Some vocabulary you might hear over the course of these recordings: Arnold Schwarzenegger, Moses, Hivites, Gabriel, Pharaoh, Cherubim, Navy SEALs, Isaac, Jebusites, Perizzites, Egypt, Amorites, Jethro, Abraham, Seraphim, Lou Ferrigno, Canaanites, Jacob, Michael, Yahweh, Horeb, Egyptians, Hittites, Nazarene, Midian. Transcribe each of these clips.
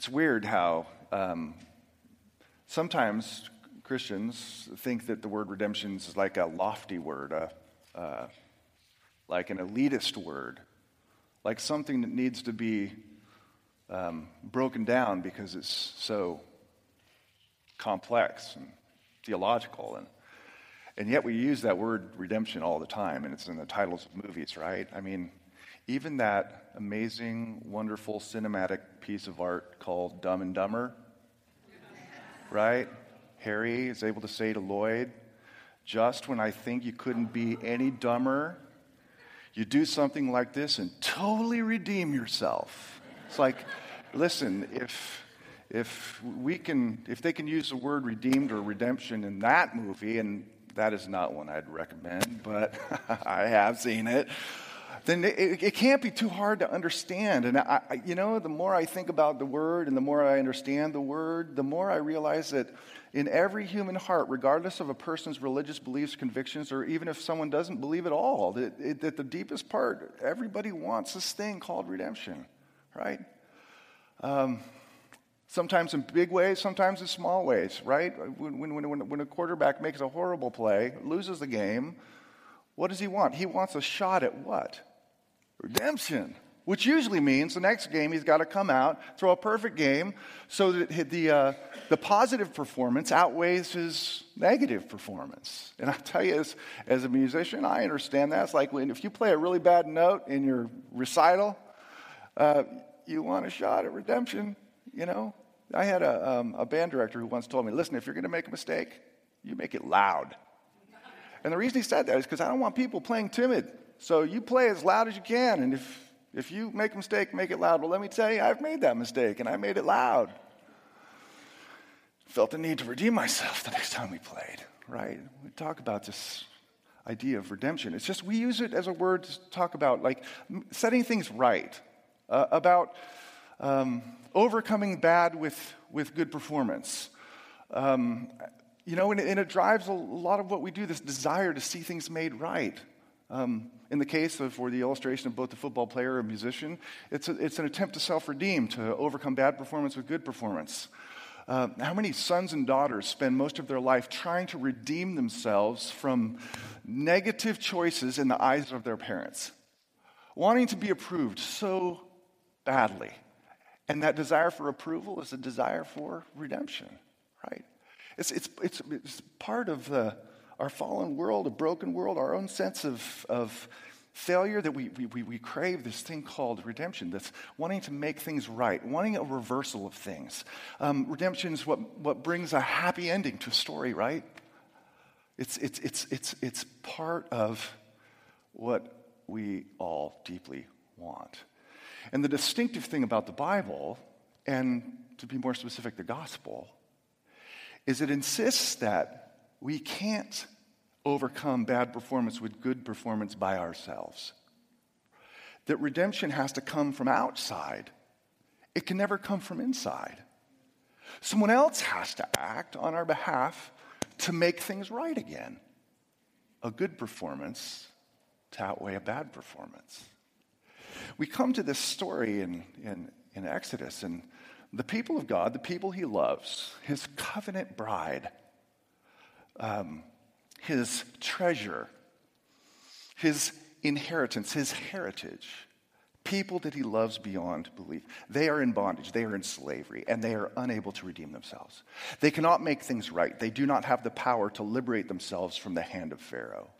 It's weird how sometimes Christians think that the word redemption is like a lofty word, like an elitist word, like something that needs to be broken down because it's so complex and theological. And yet we use that word redemption all the time, and it's in the titles of movies, right? I mean, even that amazing, wonderful cinematic piece of art called Dumb and Dumber, right? Harry is able to say to Lloyd, "Just when I think you couldn't be any dumber, you do something like this and totally redeem yourself." It's like, listen, if they can use the word redeemed or redemption in that movie, and that is not one I'd recommend, but I have seen it, then it can't be too hard to understand. And I, you know, the more I think about the word and the more I understand the word, the more I realize that in every human heart, regardless of a person's religious beliefs, convictions, or even if someone doesn't believe at all, that the deepest part, everybody wants this thing called redemption, right? Sometimes in big ways, sometimes in small ways, right? When a quarterback makes a horrible play, loses the game, what does he want? He wants a shot at what? Redemption, which usually means the next game he's got to come out, throw a perfect game, so that the positive performance outweighs his negative performance. And I tell you, as a musician, I understand that. It's like if you play a really bad note in your recital, you want a shot at redemption, you know? I had a band director who once told me, "Listen, if you're going to make a mistake, you make it loud." And the reason he said that is because I don't want people playing timid. So you play as loud as you can, and if you make a mistake, make it loud. Well, let me tell you, I've made that mistake, and I made it loud. Felt the need to redeem myself the next time we played, right? We talk about this idea of redemption. It's just we use it as a word to talk about, like, setting things right, about overcoming bad with good performance. You know, and it drives a lot of what we do, this desire to see things made right. In the case of, or the illustration of both the football player and musician, it's an attempt to self-redeem, to overcome bad performance with good performance. How many sons and daughters spend most of their life trying to redeem themselves from negative choices in the eyes of their parents, wanting to be approved so badly? And that desire for approval is a desire for redemption, right? It's part of our fallen world, a broken world, our own sense of failure, that we crave this thing called redemption, that's wanting to make things right, wanting a reversal of things. Redemption is what brings a happy ending to a story, right? It's part of what we all deeply want. And the distinctive thing about the Bible, and to be more specific, the gospel, is it insists that we can't overcome bad performance with good performance by ourselves. That redemption has to come from outside. It can never come from inside. Someone else has to act on our behalf to make things right again. A good performance to outweigh a bad performance. We come to this story in Exodus, and the people of God, the people he loves, his covenant bride, his treasure, his inheritance, his heritage, people that he loves beyond belief, they are in bondage, they are in slavery, and they are unable to redeem themselves. They cannot make things right. They do not have the power to liberate themselves from the hand of Pharaoh.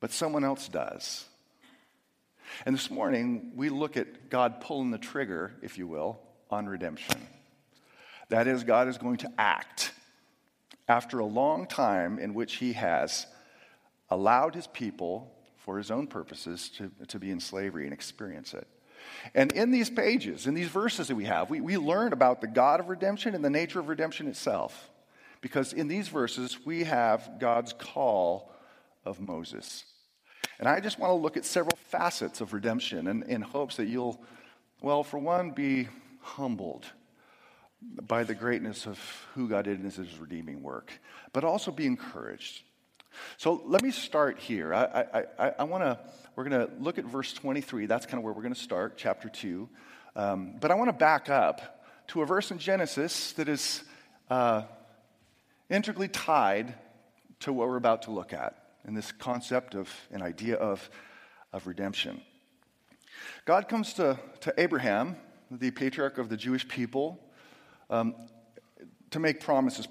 But someone else does. And this morning, we look at God pulling the trigger, if you will, on redemption. That is, God is going to act after a long time in which he has allowed his people, for his own purposes, to be in slavery and experience it. And in these pages, in these verses that we have, we learn about the God of redemption and the nature of redemption itself. Because in these verses, we have God's call of Moses. And I just want to look at several facets of redemption in hopes that you'll, well, for one, be humbled by the greatness of who God is in his redeeming work, but also be encouraged. So let me start here. I want to, we're going to look at verse 23. That's kind of where we're going to start, chapter 2. But I want to back up to a verse in Genesis that is integrally tied to what we're about to look at in this concept of an idea of redemption. God comes to Abraham, the patriarch of the Jewish people, to make promises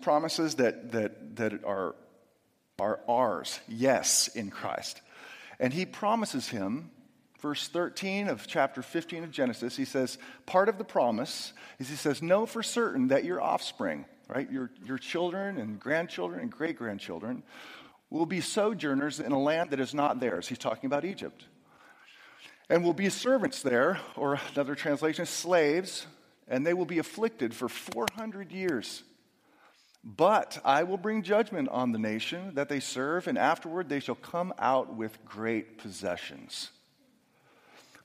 that are ours, yes, in Christ. And he promises him, verse 13 of chapter 15 of Genesis, he says, part of the promise is he says, know for certain that your offspring, right, your children and grandchildren and great-grandchildren will be sojourners in a land that is not theirs. He's talking about Egypt. And will be servants there, or another translation, slaves, and they will be afflicted for 400 years. But I will bring judgment on the nation that they serve, and afterward they shall come out with great possessions.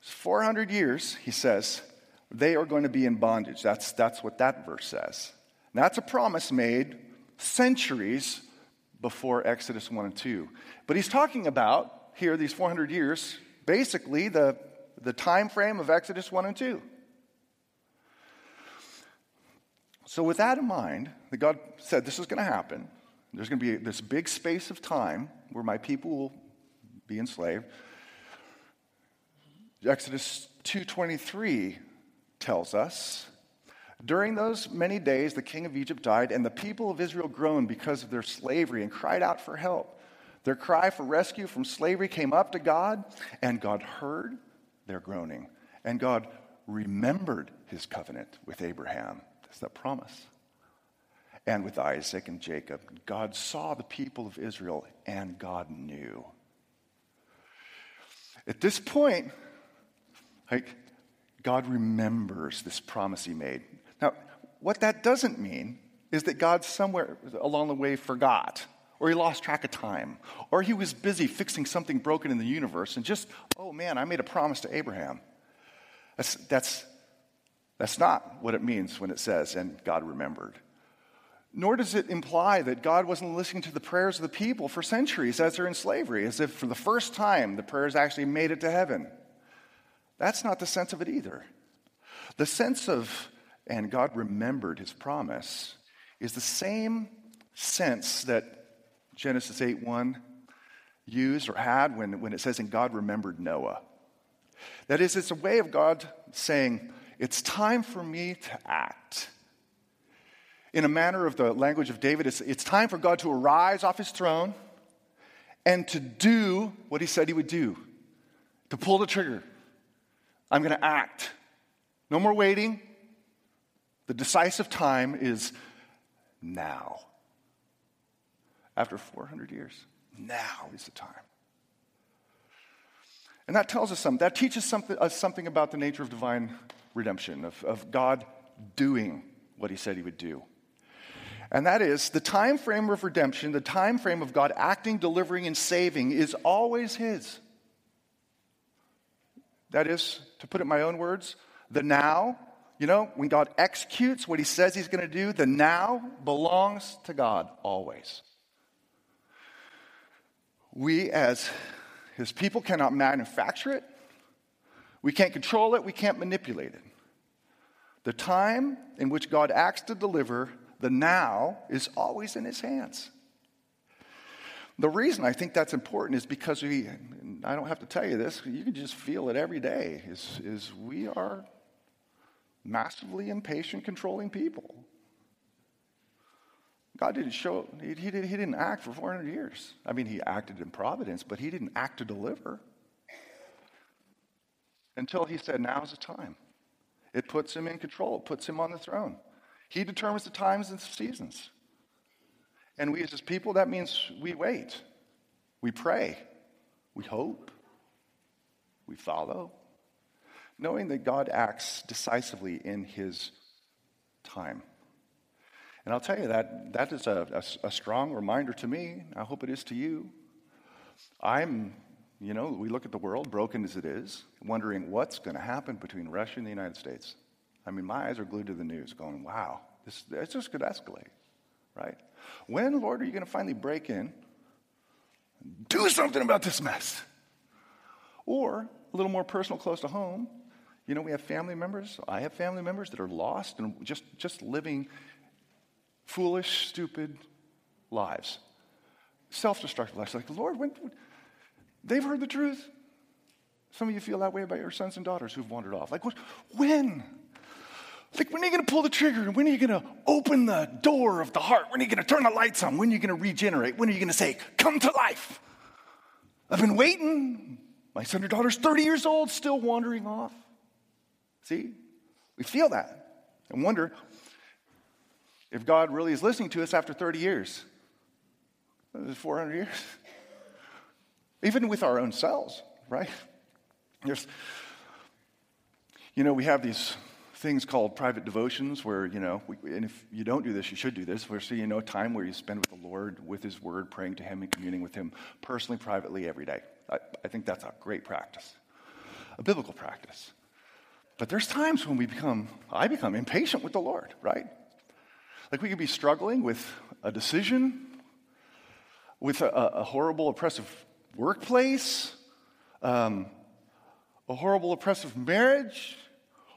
400 years, he says, they are going to be in bondage. That's what that verse says. And that's a promise made centuries before Exodus 1 and 2. But he's talking about, here, these 400 years, basically the time frame of Exodus 1 and 2. So with that in mind, that God said this is going to happen. There's going to be this big space of time where my people will be enslaved. Exodus 2:23 tells us, during those many days the king of Egypt died, and the people of Israel groaned because of their slavery and cried out for help. Their cry for rescue from slavery came up to God, and God heard their groaning, and God remembered his covenant with Abraham. It's that promise. And with Isaac and Jacob, God saw the people of Israel, and God knew. At this point, God remembers this promise he made. Now, what that doesn't mean is that God somewhere along the way forgot, or he lost track of time, or he was busy fixing something broken in the universe and just, oh man, I made a promise to Abraham. That's not what it means when it says, and God remembered. Nor does it imply that God wasn't listening to the prayers of the people for centuries as they're in slavery, as if for the first time the prayers actually made it to heaven. That's not the sense of it either. The sense of, and God remembered his promise, is the same sense that Genesis 8:1 used or had when it says, and God remembered Noah. That is, it's a way of God saying, it's time for me to act. In a manner of the language of David, it's time for God to arise off his throne and to do what he said he would do, to pull the trigger. I'm going to act. No more waiting. The decisive time is now. After 400 years, now is the time. And that tells us something. That teaches us something about the nature of divine redemption, of God doing what he said he would do. And that is, the time frame of redemption, the time frame of God acting, delivering, and saving is always his. That is, to put it in my own words, the now, when God executes what he says he's going to do, the now belongs to God always. We as his people cannot manufacture it. We can't control it. We can't manipulate it. The time in which God acts to deliver, the now, is always in his hands. The reason I think that's important is because and I don't have to tell you this, you can just feel it every day, is we are massively impatient, controlling people. God didn't show, he didn't act for 400 years. I mean, he acted in providence, but he didn't act to deliver. Until he said, now's the time. It puts him in control. It puts him on the throne. He determines the times and the seasons. And we as his people, that means we wait. We pray. We hope. We follow. Knowing that God acts decisively in his time. And I'll tell you that is a strong reminder to me. I hope it is to you. We look at the world, broken as it is, wondering what's going to happen between Russia and the United States. I mean, my eyes are glued to the news going, wow, this just could escalate, right? When, Lord, are you going to finally break in and do something about this mess? Or, a little more personal, close to home, You know, we have family members. I have family members that are lost and just living foolish, stupid lives. Self-destructive lives. Like, Lord, when they've heard the truth. Some of you feel that way about your sons and daughters who've wandered off. Like, when? Like, when are you going to pull the trigger? When are you going to open the door of the heart? When are you going to turn the lights on? When are you going to regenerate? When are you going to say, come to life? I've been waiting. My son or daughter's 30 years old, still wandering off. See? We feel that and wonder if God really is listening to us after 30 years. 400 years. Even with our own selves, right? There's, you know, we have these things called private devotions where, you know, and if you don't do this, you should do this. We're seeing, you know, time where you spend with the Lord, with his word, praying to him and communing with him personally, privately, every day. I think that's a great practice, a biblical practice. But there's times when I become impatient with the Lord, right? Like we could be struggling with a decision, with a horrible, oppressive workplace, a horrible, oppressive marriage,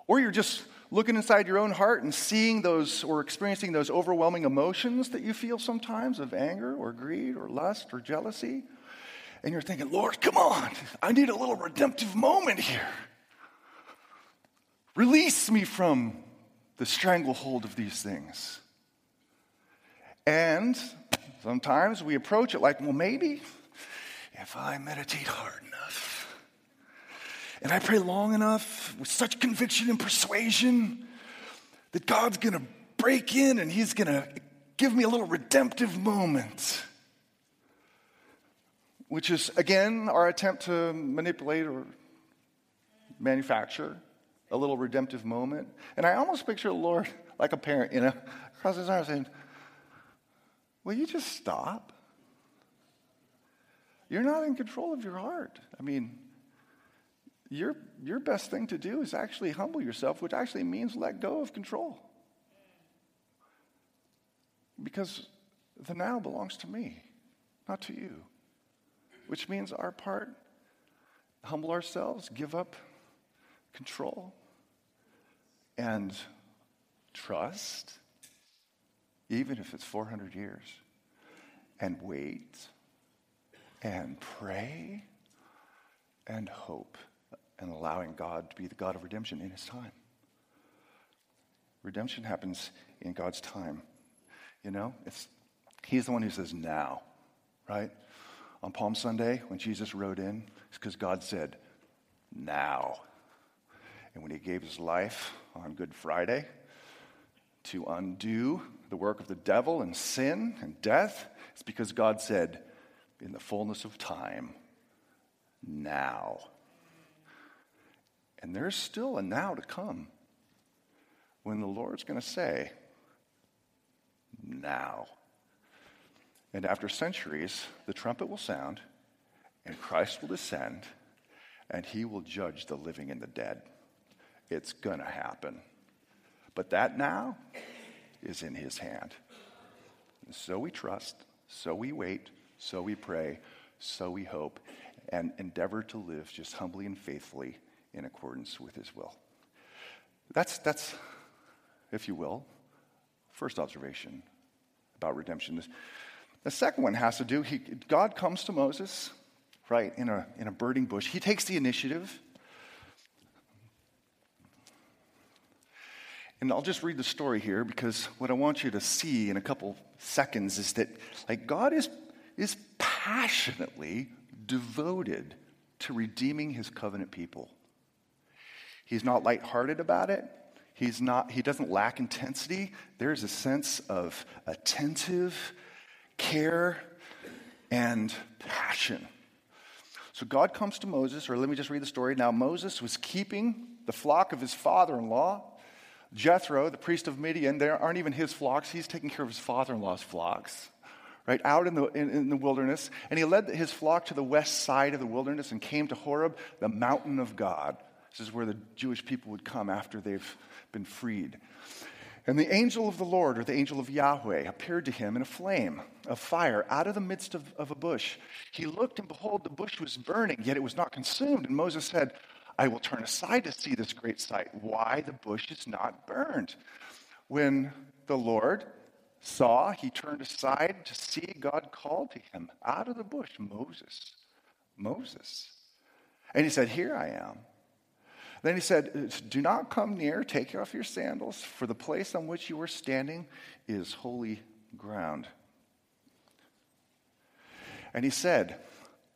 or you're just looking inside your own heart and seeing those or experiencing those overwhelming emotions that you feel sometimes of anger or greed or lust or jealousy, and you're thinking, Lord, come on, I need a little redemptive moment here. Release me from the stranglehold of these things. And sometimes we approach it like, well, maybe if I meditate hard enough and I pray long enough with such conviction and persuasion that God's going to break in and he's going to give me a little redemptive moment, which is, again, our attempt to manipulate or manufacture a little redemptive moment. And I almost picture the Lord like a parent, you know, across his arms saying, will you just stop? You're not in control of your heart. I mean, your best thing to do is actually humble yourself, which actually means let go of control. Because the now belongs to me, not to you. Which means our part, humble ourselves, give up control and trust, even if it's 400 years, and wait and pray and hope and allowing God to be the God of redemption in his time. Redemption happens in God's time. You know, he's the one who says now, right? On Palm Sunday, when Jesus rode in, it's because God said now. And when he gave his life on Good Friday to undo the work of the devil and sin and death, it's because God said, in the fullness of time, now. And there's still a now to come when the Lord's going to say, now. And after centuries, the trumpet will sound, and Christ will descend, and he will judge the living and the dead. It's going to happen. But that now is in his hand. And so we trust, so we wait, so we pray, so we hope, and endeavor to live just humbly and faithfully in accordance with his will. That's if you will, first observation about redemption. The second one has to do, God comes to Moses, right, in a burning bush. He takes the initiative. And I'll just read the story here because what I want you to see in a couple seconds is that, like, God is passionately devoted to redeeming his covenant people. He's not lighthearted about it. He doesn't lack intensity. There's a sense of attentive care and passion. So God comes to Moses, or let me just read the story. Now Moses was keeping the flock of his father-in-law, Jethro, the priest of Midian. They aren't even his flocks. He's taking care of his father-in-law's flocks, right, out in the wilderness. And he led his flock to the west side of the wilderness and came to Horeb, the mountain of God. This is where the Jewish people would come after they've been freed. And the angel of the Lord, or the angel of Yahweh, appeared to him in a flame of fire out of the midst of a bush. He looked, and behold, the bush was burning, yet it was not consumed. And Moses said, I will turn aside to see this great sight, why the bush is not burned. When the Lord saw, he turned aside to see. God called to him out of the bush, Moses, Moses. And he said, here I am. Then he said, do not come near, take off your sandals, for the place on which you are standing is holy ground. And he said,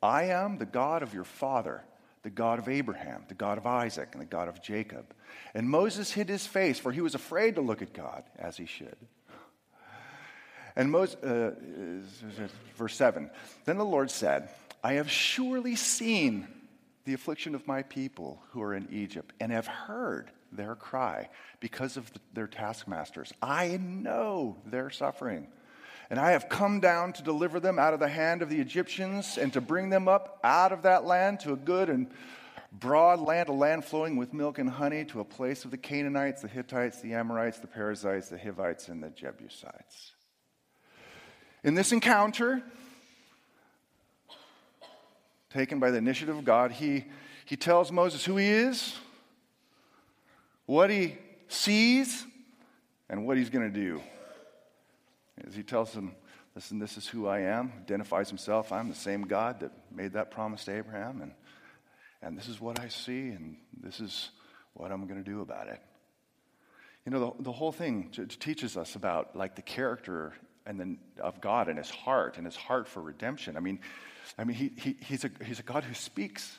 I am the God of your father, the God of Abraham, the God of Isaac, and the God of Jacob. And Moses hid his face, for he was afraid to look at God, as he should. And verse 7, then the Lord said, I have surely seen the affliction of my people who are in Egypt, and have heard their cry because of their taskmasters. I know their suffering, and I have come down to deliver them out of the hand of the Egyptians, and to bring them up out of that land to a good and broad land, a land flowing with milk and honey, to a place of the Canaanites, the Hittites, the Amorites, the Perizzites, the Hivites, and the Jebusites. In this encounter, taken by the initiative of God, he tells Moses who he is, what he sees, and what he's going to do. As he tells him, listen, this is who I am, identifies himself, I'm the same God that made that promise to Abraham, and this is what I see, and this is what I'm going to do about it. You know, the whole thing teaches us about, like, the character and then of God and his heart for redemption. I mean, he's a God who speaks.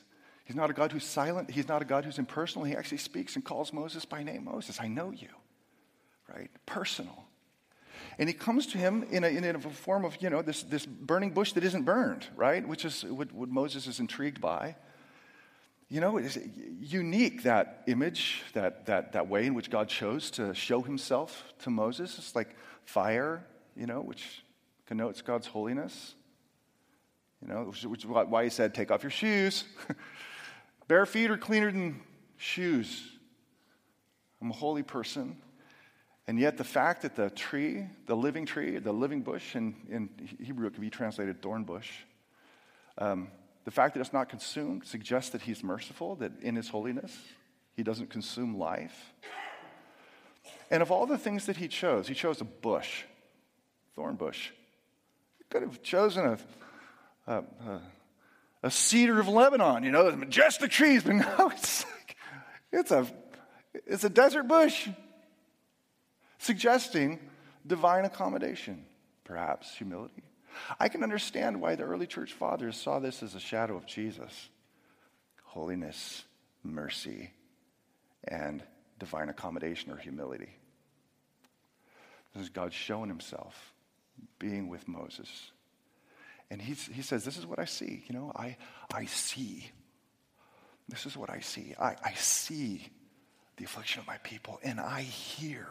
He's not a God who's silent. He's not a God who's impersonal. He actually speaks and calls Moses by name. Moses, I know you, right? Personal. And he comes to him in a form of, you know, this burning bush that isn't burned, right? Which is what Moses is intrigued by. You know, it is unique, that image, that way in which God chose to show himself to Moses. It's like fire, you know, which connotes God's holiness. You know, which is why he said, take off your shoes. Bare feet are cleaner than shoes. I'm a holy person. And yet the fact that the tree, the living bush, in Hebrew it can be translated thorn bush, the fact that it's not consumed suggests that he's merciful, that in his holiness he doesn't consume life. And of all the things that he chose a bush, thorn bush. He could have chosen a cedar of Lebanon, you know, the majestic trees, but no, it's like, it's a desert bush, suggesting divine accommodation, perhaps humility. I can understand why the early church fathers saw this as a shadow of Jesus, holiness, mercy, and divine accommodation or humility. This is God showing himself, being with Moses. And he says, this is what I see. You know, I see. This is what I see. I see the affliction of my people, and I hear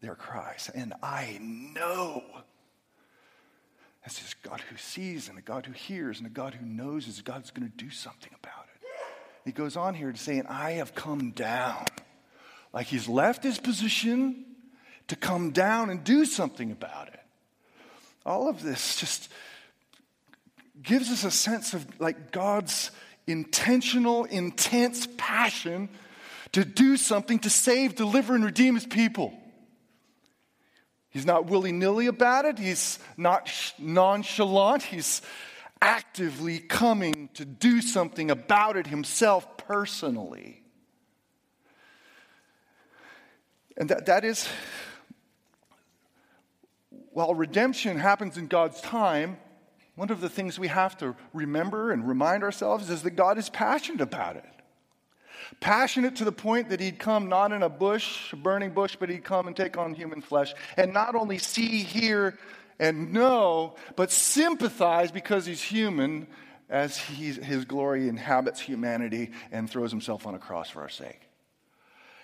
their cries, and I know. This is God who sees, and a God who hears, and a God who knows, is a God who's going to do something about it. He goes on here to say, and I have come down. Like, he's left his position to come down and do something about it. All of this just gives us a sense of, like, God's intentional, intense passion to do something to save, deliver, and redeem his people. He's not willy-nilly about it. He's not nonchalant. He's actively coming to do something about it himself personally. And that is, while redemption happens in God's time, one of the things we have to remember and remind ourselves is that God is passionate about it. Passionate to the point that he'd come not in a burning bush, but he'd come and take on human flesh and not only see, hear, and know, but sympathize because he's human as his glory inhabits humanity and throws himself on a cross for our sake.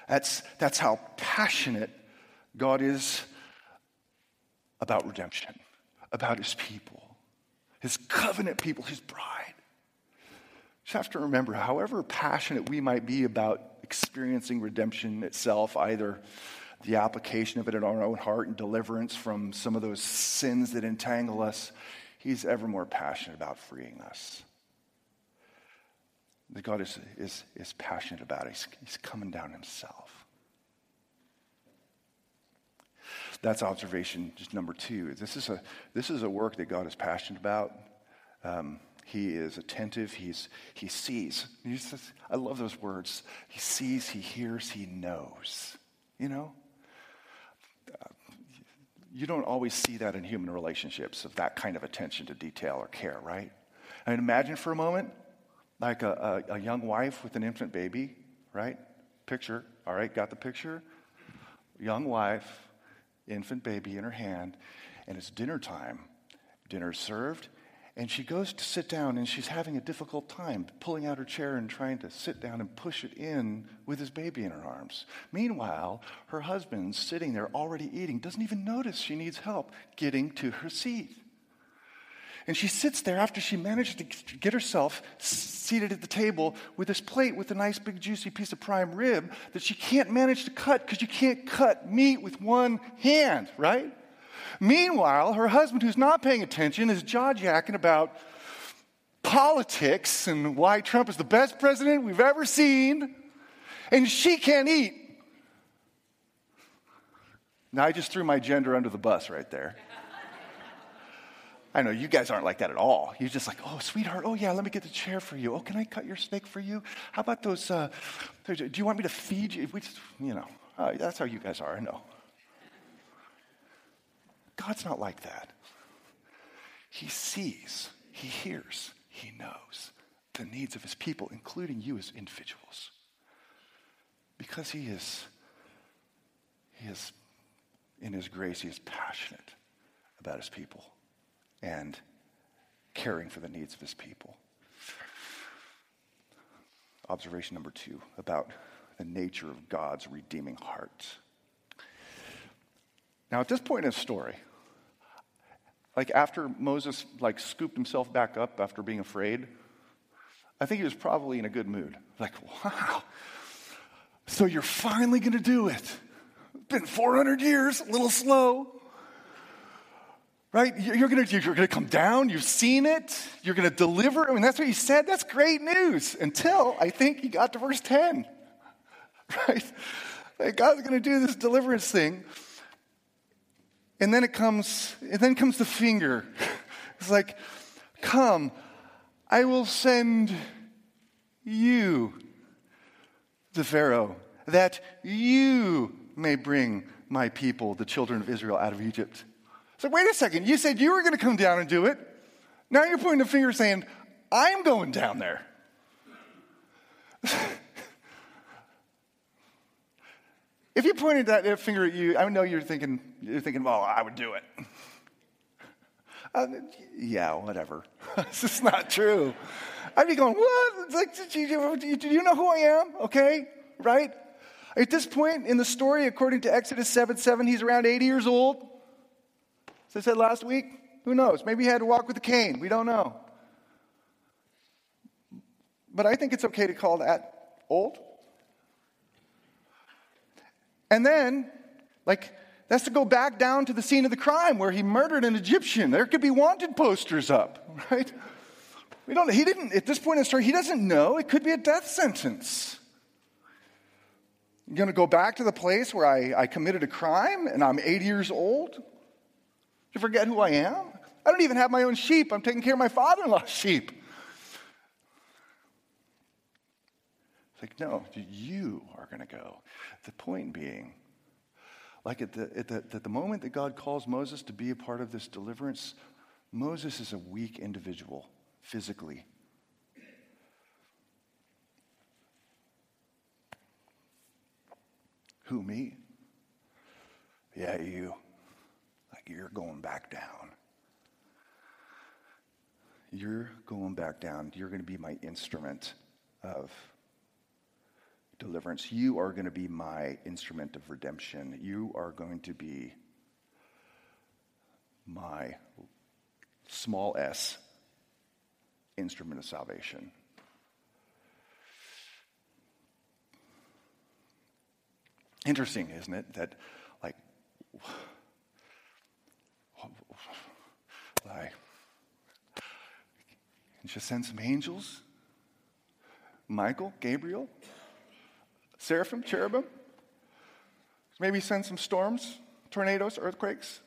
That's how passionate God is about redemption, about his people. His covenant people, his bride. Just have to remember, however passionate we might be about experiencing redemption itself, either the application of it in our own heart and deliverance from some of those sins that entangle us, he's ever more passionate about freeing us. that God is passionate about. He's coming down himself. That's observation, just number two. This is a work that God is passionate about. He is attentive. He sees. I love those words. He sees. He hears. He knows. You know, you don't always see that in human relationships, of that kind of attention to detail or care, right? I mean, imagine for a moment, like a young wife with an infant baby, right? Picture. All right, got the picture. Young wife. Infant baby in her hand, and it's dinner time. Dinner's served, and she goes to sit down, and she's having a difficult time pulling out her chair and trying to sit down and push it in with his baby in her arms. Meanwhile, her husband's sitting there already eating, doesn't even notice she needs help getting to her seat. And she sits there after she managed to get herself seated at the table with this plate with a nice big juicy piece of prime rib that she can't manage to cut, because you can't cut meat with one hand, right? Meanwhile, her husband, who's not paying attention, is jaw-jacking about politics and why Trump is the best president we've ever seen, and she can't eat. Now, I just threw my gender under the bus right there. I know you guys aren't like that at all. You're just like, oh, sweetheart, oh, yeah, let me get the chair for you. Oh, can I cut your steak for you? How about those, do you want me to feed you? That's how you guys are, I know. God's not like that. He sees, he hears, he knows the needs of his people, including you as individuals. Because he is, in his grace, he is passionate about his people and caring for the needs of his people. Observation number two about the nature of God's redeeming heart. Now, at this point in the story, like after Moses like scooped himself back up after being afraid, I think he was probably in a good mood. Like, wow, so you're finally going to do it. It's been 400 years, a little slow. Right? You're gonna come down. You've seen it. You're going to deliver. I mean, that's what he said. That's great news until I think he got to verse 10. Right? Like, God's going to do this deliverance thing. And then comes the finger. It's like, come, I will send you to Pharaoh, that you may bring my people, the children of Israel, out of Egypt. So wait a second, you said you were going to come down and do it. Now you're pointing the finger saying, I'm going down there. If you pointed that finger at you, I know you're thinking, well, I would do it. Yeah, whatever. This is not true. I'd be going, what? It's like, do you know who I am? Okay, right? At this point in the story, according to Exodus 7:7, he's around 80 years old. As I said last week, who knows? Maybe he had to walk with a cane. We don't know. But I think it's okay to call that old. And then, like, that's to go back down to the scene of the crime where he murdered an Egyptian. There could be wanted posters up, right? We don't know. He didn't, at this point in the story, he doesn't know. It could be a death sentence. I'm going to go back to the place where I committed a crime and I'm 80 years old? You forget who I am? I don't even have my own sheep. I'm taking care of my father-in-law's sheep. It's like, no, you are going to go. The point being, like at the moment that God calls Moses to be a part of this deliverance, Moses is a weak individual physically. Who, me? Yeah, you. You're going back down. You're going back down. You're going to be my instrument of deliverance. You are going to be my instrument of redemption. You are going to be my small s instrument of salvation. Interesting, isn't it? That, like, and she'll send some angels. Michael, Gabriel, Seraphim, Cherubim. Maybe send some storms, tornadoes, earthquakes.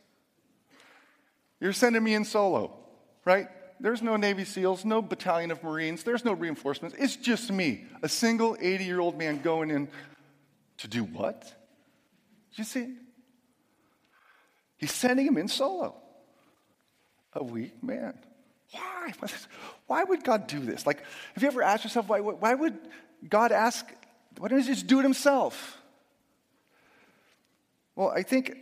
You're sending me in solo, right? There's no Navy SEALs, no battalion of Marines. There's no reinforcements. It's just me, a single 80-year-old man going in to do what? You see? He's sending him in solo. A weak man. Why? Why would God do this? Like, have you ever asked yourself, why would God ask, why doesn't he just do it himself? Well, I think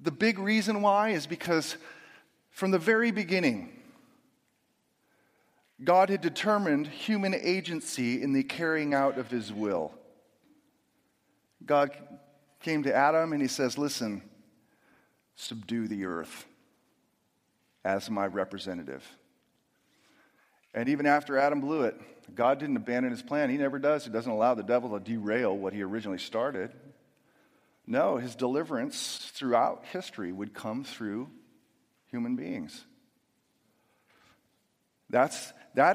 the big reason why is because from the very beginning, God had determined human agency in the carrying out of his will. God came to Adam and he says, listen, subdue the earth as my representative. And even after Adam blew it, God didn't abandon his plan. He never does. He doesn't allow the devil to derail what he originally started. No, his deliverance throughout history would come through human beings. That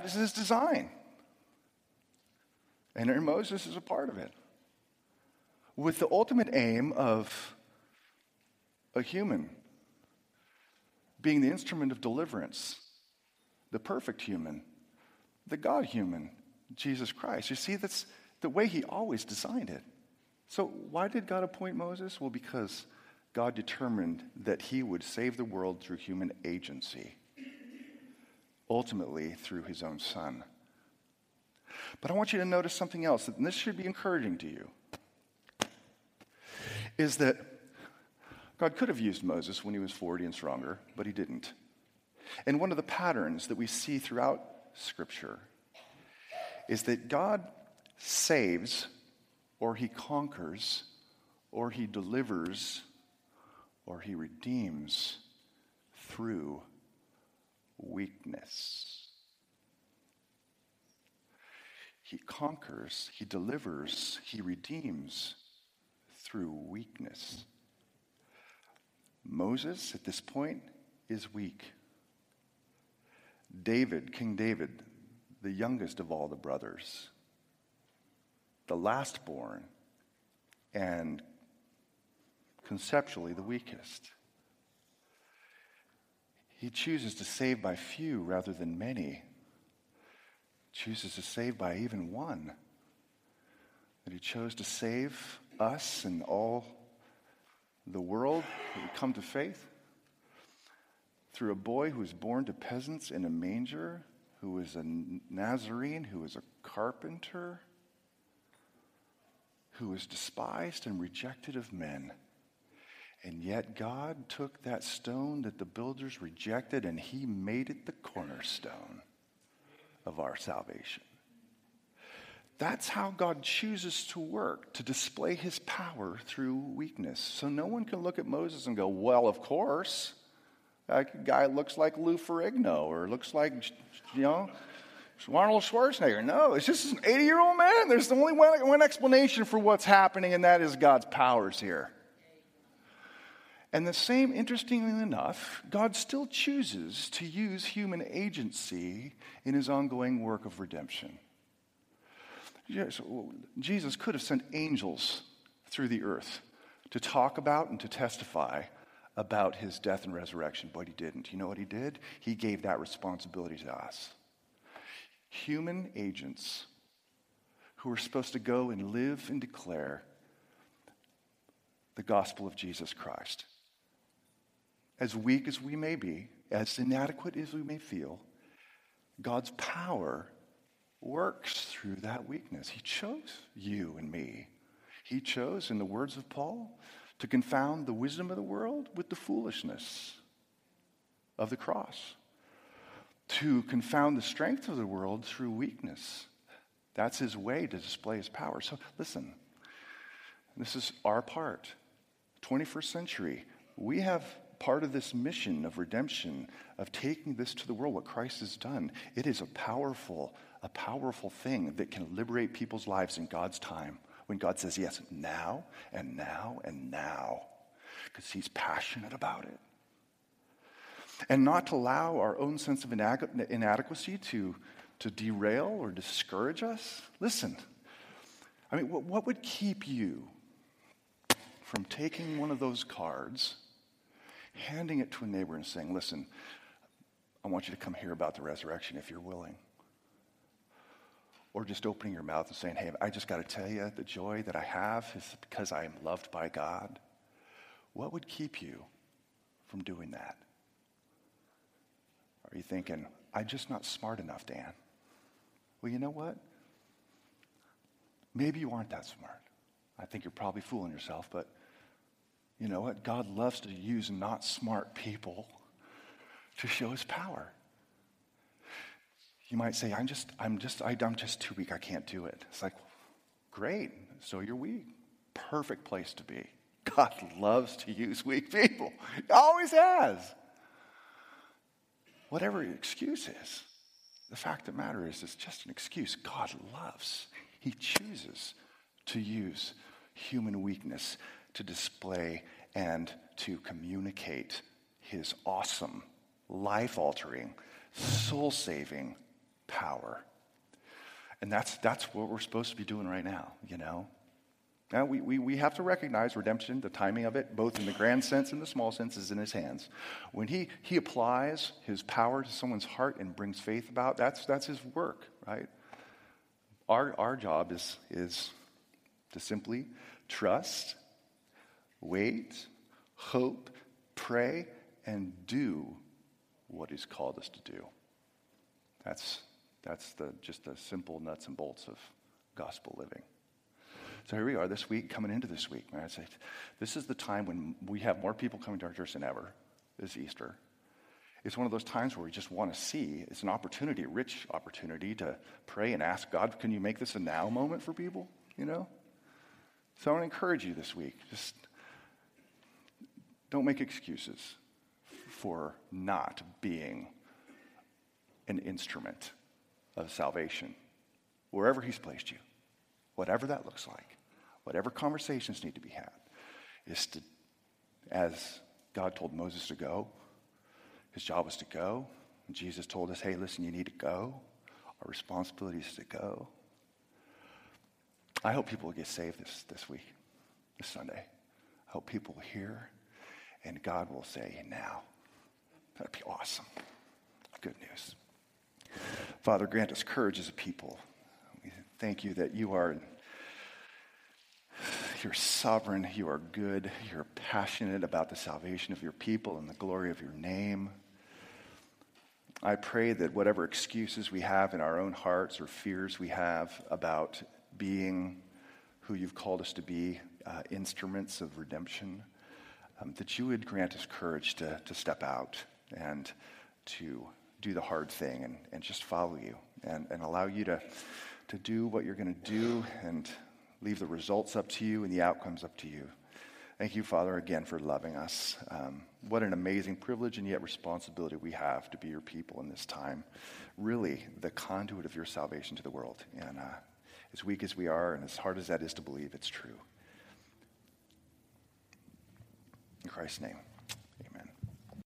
is his design. And Moses is a part of it. With the ultimate aim of a human being the instrument of deliverance, the perfect human, the God human, Jesus Christ. You see, that's the way he always designed it. So why did God appoint Moses? Well, because God determined that he would save the world through human agency, ultimately through his own son. But I want you to notice something else, and this should be encouraging to you, is that God could have used Moses when he was 40 and stronger, but he didn't. And one of the patterns that we see throughout Scripture is that God saves, or he conquers, or he delivers, or he redeems through weakness. He conquers, he delivers, he redeems through weakness. Moses, at this point, is weak. David, King David, the youngest of all the brothers, the last born, and conceptually the weakest. He chooses to save by few rather than many, chooses to save by even one. That he chose to save us and all the world who would come to faith through a boy who was born to peasants in a manger, who was a Nazarene, who was a carpenter, who was despised and rejected of men. And yet God took that stone that the builders rejected and he made it the cornerstone of our salvation. That's how God chooses to work, to display his power through weakness. So no one can look at Moses and go, well, of course, that guy looks like Lou Ferrigno or looks like, Arnold Schwarzenegger. No, it's just an 80-year-old man. There's only one explanation for what's happening, and that is God's powers here. And the same, interestingly enough, God still chooses to use human agency in his ongoing work of redemption. Yes, Jesus could have sent angels through the earth to talk about and to testify about his death and resurrection, but he didn't. You know what he did? He gave that responsibility to us. Human agents who are supposed to go and live and declare the gospel of Jesus Christ. As weak as we may be, as inadequate as we may feel, God's power works through that weakness. He chose you and me. He chose, in the words of Paul, to confound the wisdom of the world with the foolishness of the cross, to confound the strength of the world through weakness. That's his way to display his power. So listen, this is our part. 21st century, we have part of this mission of redemption, of taking this to the world, what Christ has done. It is a powerful thing that can liberate people's lives in God's time, when God says yes now and now and now, because he's passionate about it. And not to allow our own sense of inadequacy to, to derail or discourage us? Listen, I mean, what would keep you from taking one of those cards, handing it to a neighbor and saying, listen, I want you to come hear about the resurrection if you're willing? Or just opening your mouth and saying, hey, I just got to tell you, the joy that I have is because I am loved by God. What would keep you from doing that? Are you thinking, I'm just not smart enough, Dan? Well, you know what? Maybe you aren't that smart. I think you're probably fooling yourself, but you know what? God loves to use not smart people to show his power. You might say, I'm just too weak. I can't do it. It's like, great. So you're weak. Perfect place to be. God loves to use weak people. He always has. Whatever your excuse is, the fact of the matter is it's just an excuse. God loves. He chooses to use human weakness to display and to communicate his awesome, life-altering, soul-saving power. And that's what we're supposed to be doing right now, you know? Now, we have to recognize redemption, the timing of it, both in the grand sense and the small sense, is in his hands. When he applies his power to someone's heart and brings faith about, that's his work, right? Our job is to simply trust, wait, hope, pray, and do what he's called us to do. That's the simple nuts and bolts of gospel living. So here we are this week, coming into this week. Right? This is the time when we have more people coming to our church than ever. It's Easter. It's one of those times where we just want to see. It's an opportunity, a rich opportunity to pray and ask God, can you make this a now moment for people, you know? So I want to encourage you this week. Just don't make excuses for not being an instrument of salvation wherever he's placed you. Whatever that looks like, whatever conversations need to be had, is to, as God told Moses to go, his job was to go. And Jesus told us, hey, listen, you need to go. Our responsibility is to go. I hope people will get saved this week, this Sunday. I hope people will hear, and God will say, now, that'd be awesome. Good news. Father, grant us courage as a people. Thank you that you're sovereign, you are good, you're passionate about the salvation of your people and the glory of your name. I pray that whatever excuses we have in our own hearts or fears we have about being who you've called us to be, instruments of redemption, that you would grant us courage to step out and to do the hard thing and just follow you and allow you to do what you're going to do and leave the results up to you and the outcomes up to you. Thank you, Father, again for loving us. What an amazing privilege and yet responsibility we have to be your people in this time. Really, the conduit of your salvation to the world. And as weak as we are and as hard as that is to believe, it's true. In Christ's name, amen.